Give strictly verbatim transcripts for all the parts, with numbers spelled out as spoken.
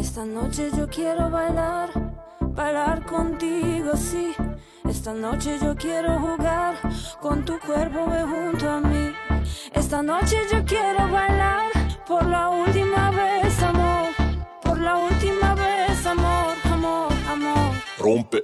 Esta noche yo quiero bailar, bailar contigo, sí. Esta noche yo quiero jugar, con tu cuerpo ve junto a mí. Esta noche yo quiero bailar, por la última vez, amor. Por la última vez, amor, amor, amor. Rompe.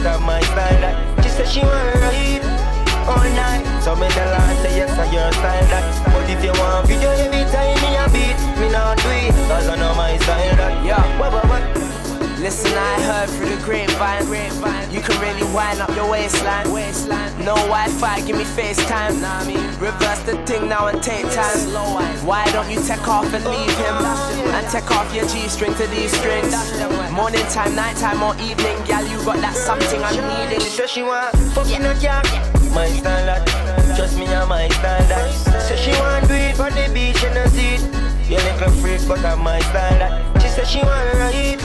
proud of my style that. She said she wanna ride all night, so me tell her say yes I your style that. But if you want video every time me a beat, me not do it, cause I know my style that. Yeah, what, what, what? Listen, I heard through the grapevine, you can really wind up your waistline. No Wi-Fi, give me FaceTime. Reverse the thing now and take time. Why don't you take off and leave him? And take off your G-string to these strings. Morning time, night time or evening, gal, you got that something I'm needing. She said she want fucking a job, my style that. Trust me, I'm my style that. Said so she want do it on the beach and the seat. You little freak, but I'm my style that. She said she want to ride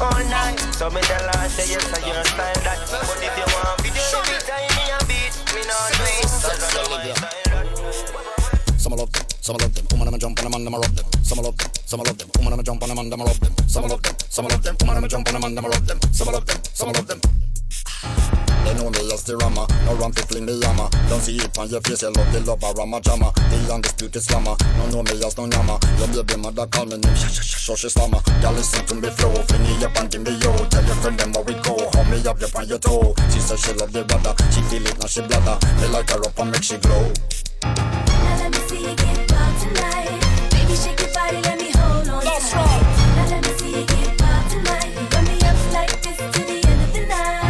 all night, so me tell her say yes I your style that. But if you want video every time me a beat, me not do it, cause I know my style that. Some I love them, some I love them, woman I'ma jump on them and I'ma rob them. Some I love them, some I love them, woman I'ma jump on them and I'ma rob them. Some I love them, some I love them, woman I'ma jump on them and I'ma rob them. Some I love them, some I love them. They know me as the Rama, no ramp to fling the Yama. Don't see it on your face, you love the love of Rama Jama. The undisputed slammer, no know me as no Yama. Your baby mother call me name, so she slammer. Y'all listen to me flow, fling it up and give me yo. Tell your friend them where we go, hold me up, up on your toe. She says she love the brother, she feel it now she bladder. They like her up and make she glow. Now let me see you get wild tonight. Baby shake your body, let me hold on tight. Now let me see you get wild tonight. Run me up like this to the end of the night.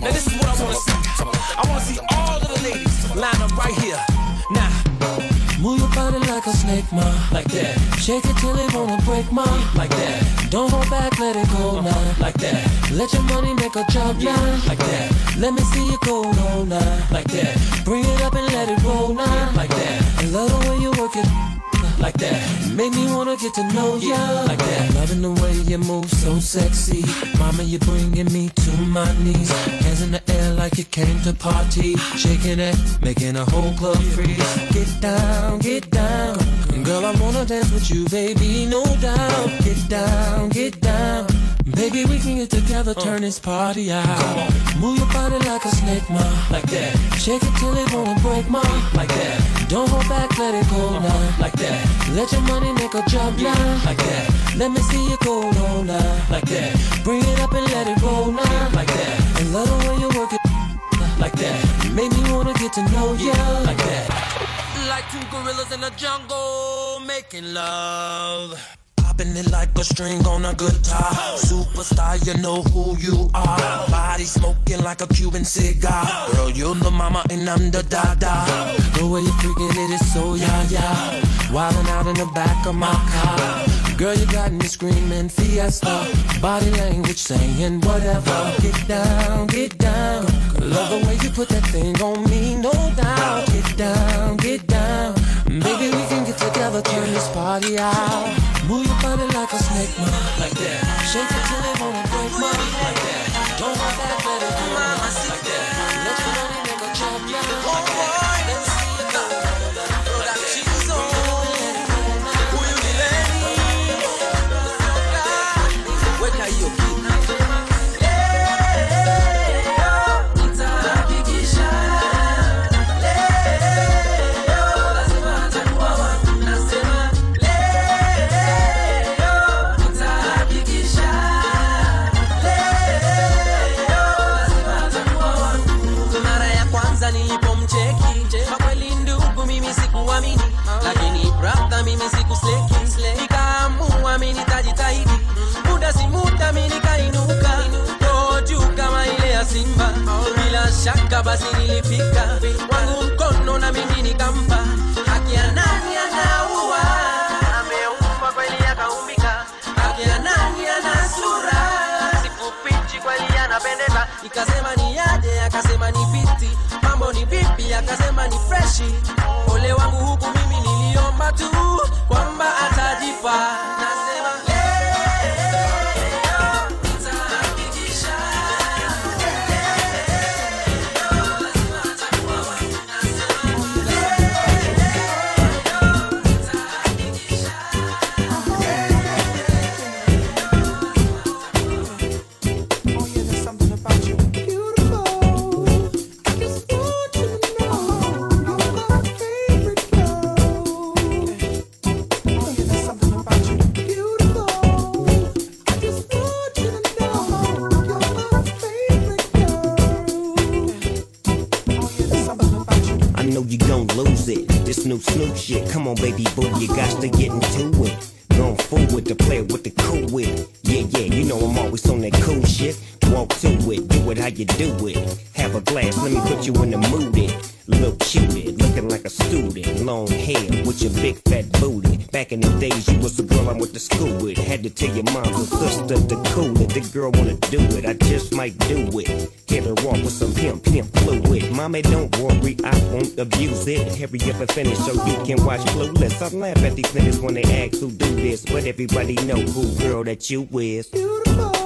Now this is what I wanna see. I wanna see all of the ladies line up right here. Now move your body like a snake, ma, like that. Shake it till it wanna break, ma, like that. Don't hold back, let it go now, like that. Let your money make a job now, like that. Let me see you go all night, like that. Bring it up and let it roll now, like that. I love the way you work it, like that. Make me wanna get to know ya, like that. Loving the way you move, so sexy. Mama, you're bringing me to my knees. Hands in the air like you came to party. Shaking it, making a whole club freeze. Get down, get down. Girl, I wanna dance with you, baby, no doubt. Get down, get down. Baby, we can get together, turn this party out. Move your body like a snake, ma, like that. Shake it till it wanna break, ma, like that. Don't hold back, let it go now, like that. Let your money make a jump now, like that. Let me see you go all night, like that. Bring it up and let it roll now, like that. I love the way you work it, like that. Make me wanna get to know ya, like that. Like two gorillas in the jungle, making love. Popping it like a string on a guitar. Superstar, you know who you are. Body smoking like a Cuban cigar. Girl, you're the mama and I'm the dada. The way you freaking it is so ya-ya. Wildin' out in the back of my car. Girl, you got me screaming fiesta. Body language saying whatever. Get down, get down. Love the way you put that thing on me, no doubt. Get down, get down. Maybe we can get together, turn this party out. Move your body like a snake, ma, like that. Shake it till it wanna break, ma, like that. Don't hold back, let it go, ma, like that. Let your money make a jump, yeah, like that. Let me see it go, like that. She's on. Who you delaying? Where can you keep? Simba, bila shaka basi nilipika. Wangu mkono na mimi nikampa. Haki ya nani anaua? Ameumba kweli akaumbika. Haki ya nani ana sura? Sikupichi kweli anapendeza. Nikasema ni yade, akasema ni fiti. Mambo ni vipi, akasema ni freshi. Ole wangu huku mimi niliomba tu kwamba atajipa. Nasema Snoop Snoop shit. Come on, baby boo, you got to get into it. Gone fool with the player with the cool wit. Yeah, yeah, you know I'm always on that cool shit. Walk to it, do it how you do it. Have a glass, let me put you in the mood it. Look cute, looking like a student. Long hair with your big fat booty. Back in the days, you was the girl I went to school with. Had to tell your mom and sister to cool it. The girl wanna do it, I just might do it. Hit her off with some pimp, pimp fluid. Mommy, don't worry, I won't abuse it. Hurry up and finish so you can watch Clueless. I laugh at these niggas when they ask who do this, but everybody know who girl that you is. Beautiful.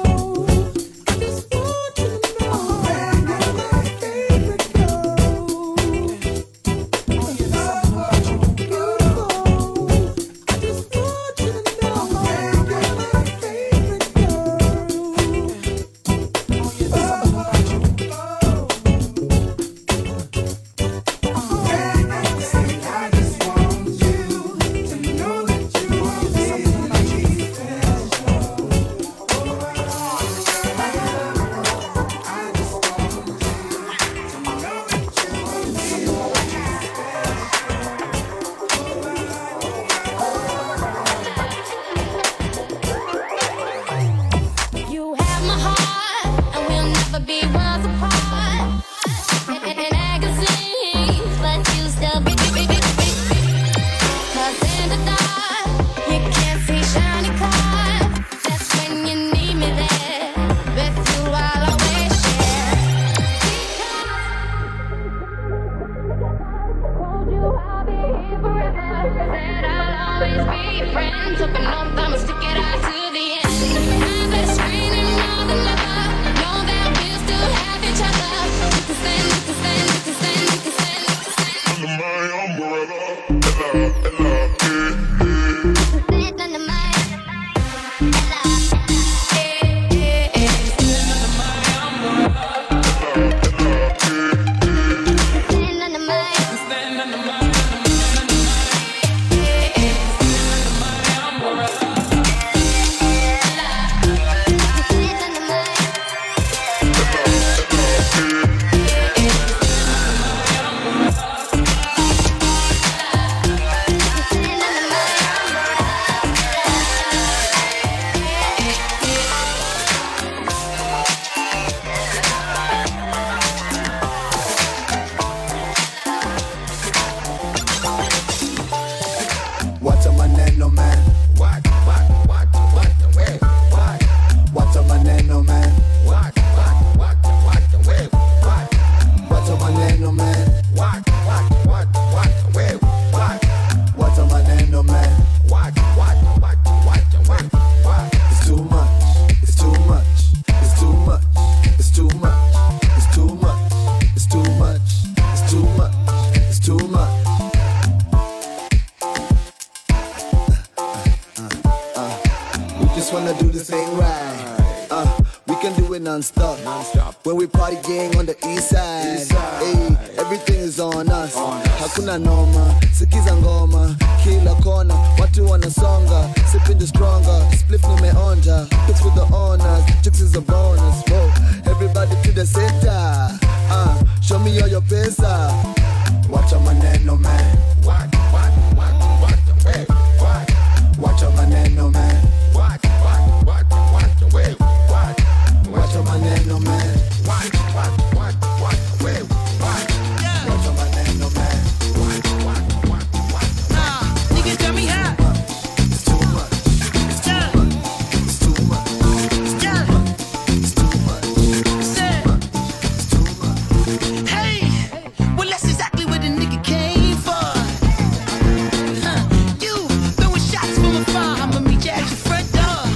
I'ma meet you at your front door.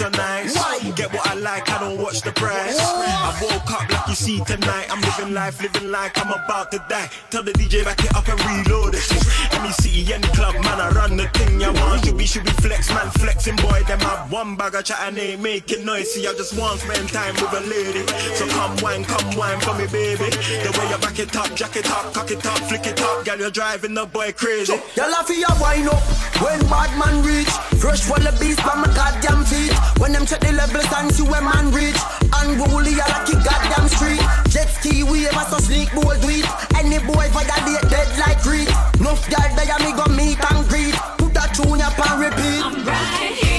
looks so nice. Get what I like, I don't watch the price. I woke up like you see tonight. I'm living life, living like I'm about to die. Tell the D J back it up and reload it. Any city, any club, man, I run the thing. You want should be, should be flex, man, flexing boy. Them have one bag of chat and ain't making noise. See, I just want to spend time with a lady. So come wine, come wine for me, baby. The way you back it up, jack it up, cock it up, flick it up. Girl, you're driving the boy crazy. Y'all have to wine up when bad man reach. Fresh wallabies by my goddamn feet. When them check the level stands, you a man reach. Unruly, I like it goddamn street. Jet ski wave, I so sneak bold weed. Any boy violate dead like greed. Nuff girl they a me go meet and greet. Put that tune up and repeat. I'm right here.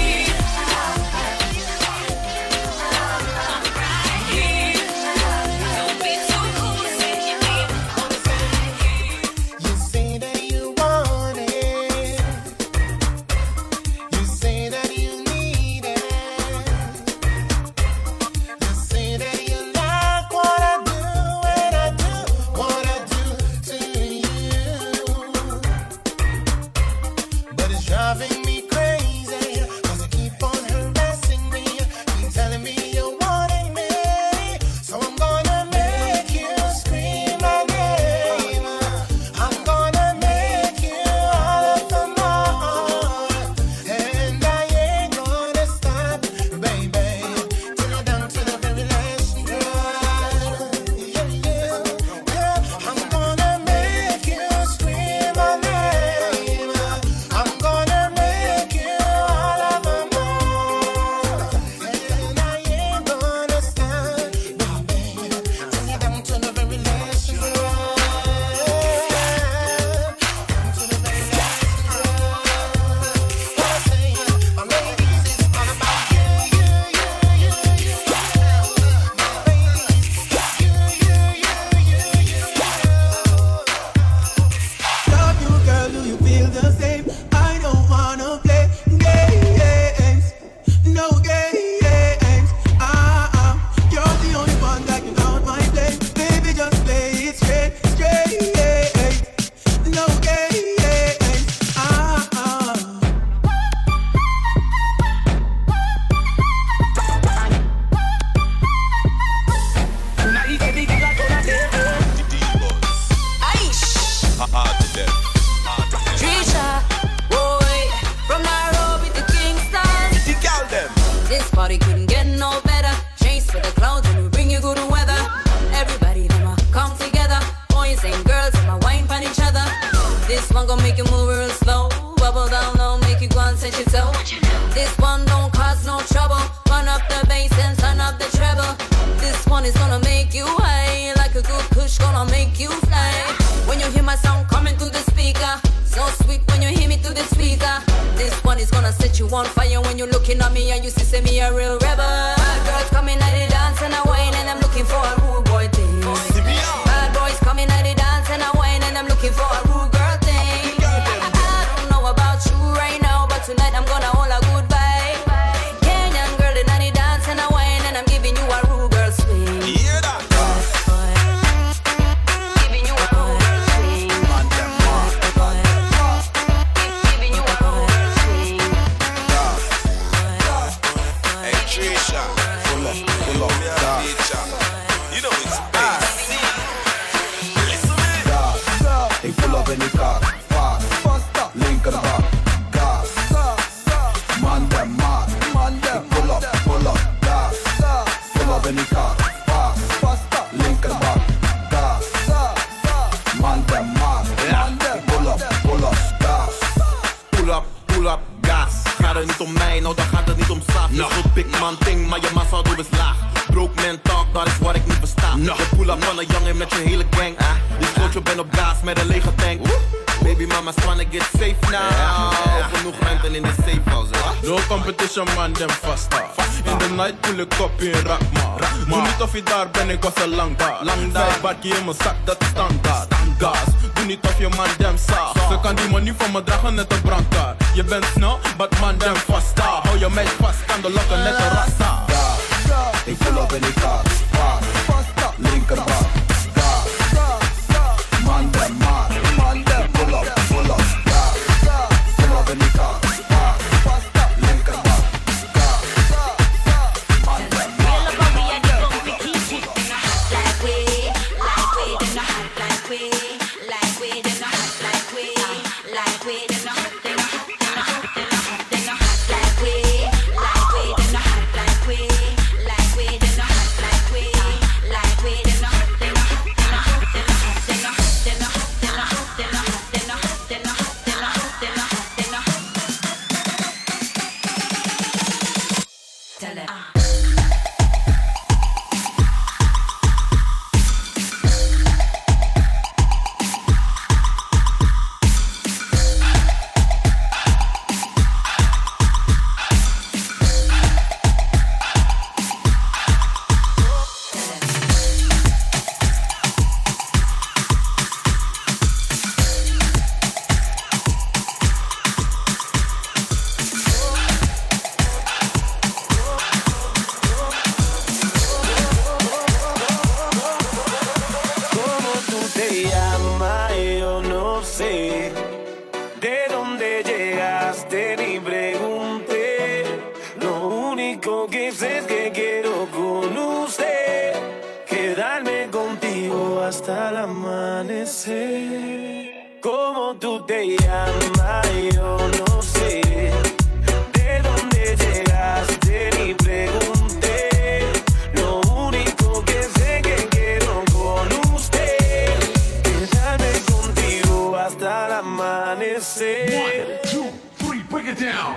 Barkie in mijn zak, dat is standaard. Gas, doe niet of je man dem saaf. Ze kan die manier van me dragen, net een brandkaart. Je bent snel, but man dem vast. Hou je meid vast, kan de lokken net een rasta. Gas, ik voel op in die kaart. Vast, linkerbaan. Gas, man dem maar. Man dem, pull up, pull up. Gas, voel op in die kaart. Vast, linkerbaan. Gas, sé de dónde llegaste ni pregunté. Lo único que sé es que quiero con usted quedarme contigo hasta el amanecer. ¿Cómo tú te llamas? Yo no sé de dónde llegaste ni pregunté. One, two, three, break it down.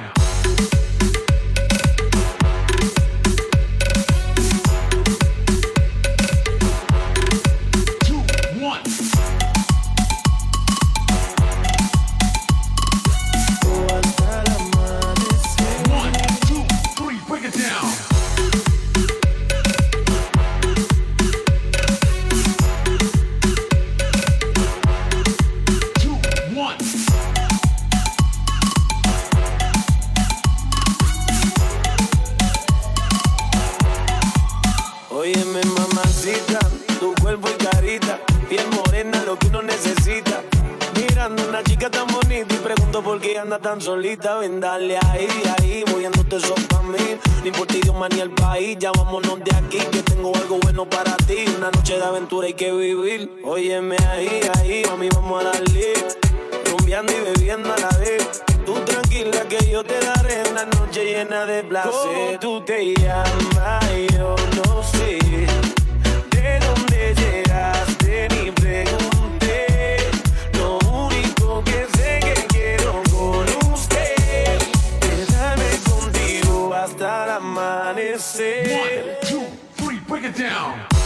Tan solita, ven dale ahí, ahí, moviéndote eso pa' mí. No importa idioma ni el país, ya vámonos de aquí, que tengo algo bueno para ti. Una noche de aventura hay que vivir. Óyeme ahí, ahí, mami, vamos a darle. Rumbeando y bebiendo a la vez. Tú tranquila que yo te daré una noche llena de placer. ¿Cómo tú te llamas? Yo no sé de dónde llegaste ni pregunté. Lo único que sé que quiero con usted, quedarme contigo hasta el amanecer. One, two, three, break it down.